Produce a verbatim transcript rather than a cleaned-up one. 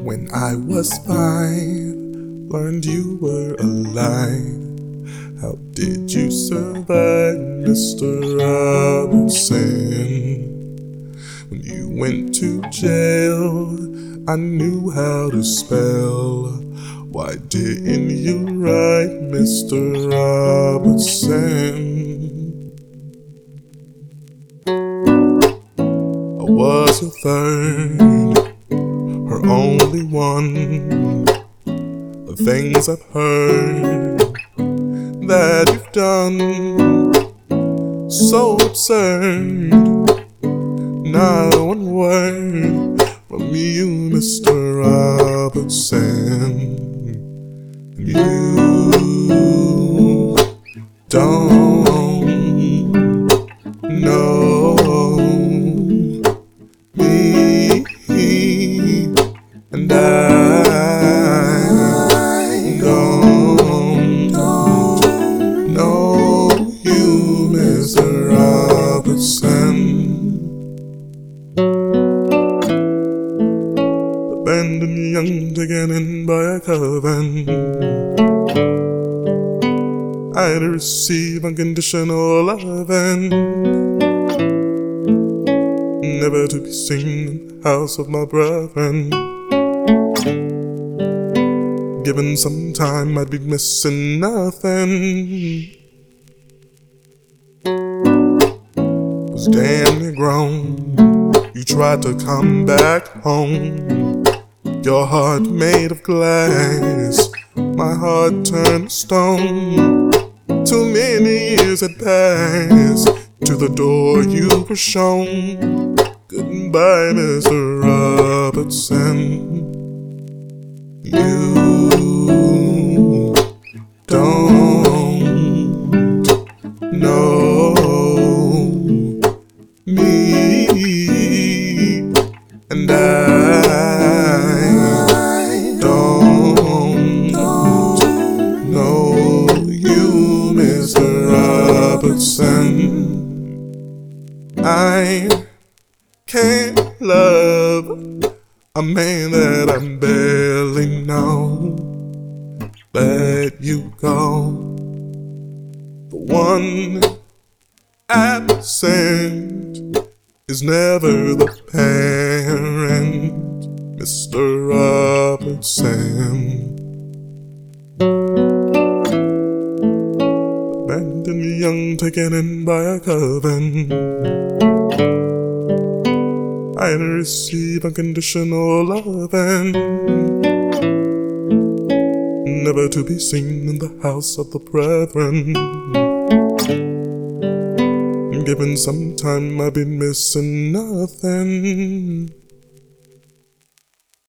When I was five, learned you were alive. How did you survive, Mister Robertson? When you went to jail, I knew how to spell. Why didn't you write, Mister Robertson? I was a third, her only one. The things I've heard that you've done, so absurd, not one word from you, Mister Robertson. You don't know me, and I abandoned young, taken in by a coven. I had to receive unconditional love and never to be seen in the house of my brethren. Given some time, I'd be missing nothing. Was damn near grown, you tried to come back home. Your heart made of glass, my heart turned to stone. Too many years had passed, to the door you were shown. Goodbye, Mister Robertson. You don't know me, and I I can't love a man that I barely know. Let you go for one absent is never the parent, Mister Robertson. Abandoned young, taken in by a coven. I receive unconditional love and never to be seen in the house of the brethren. Given some time, I've been missing nothing.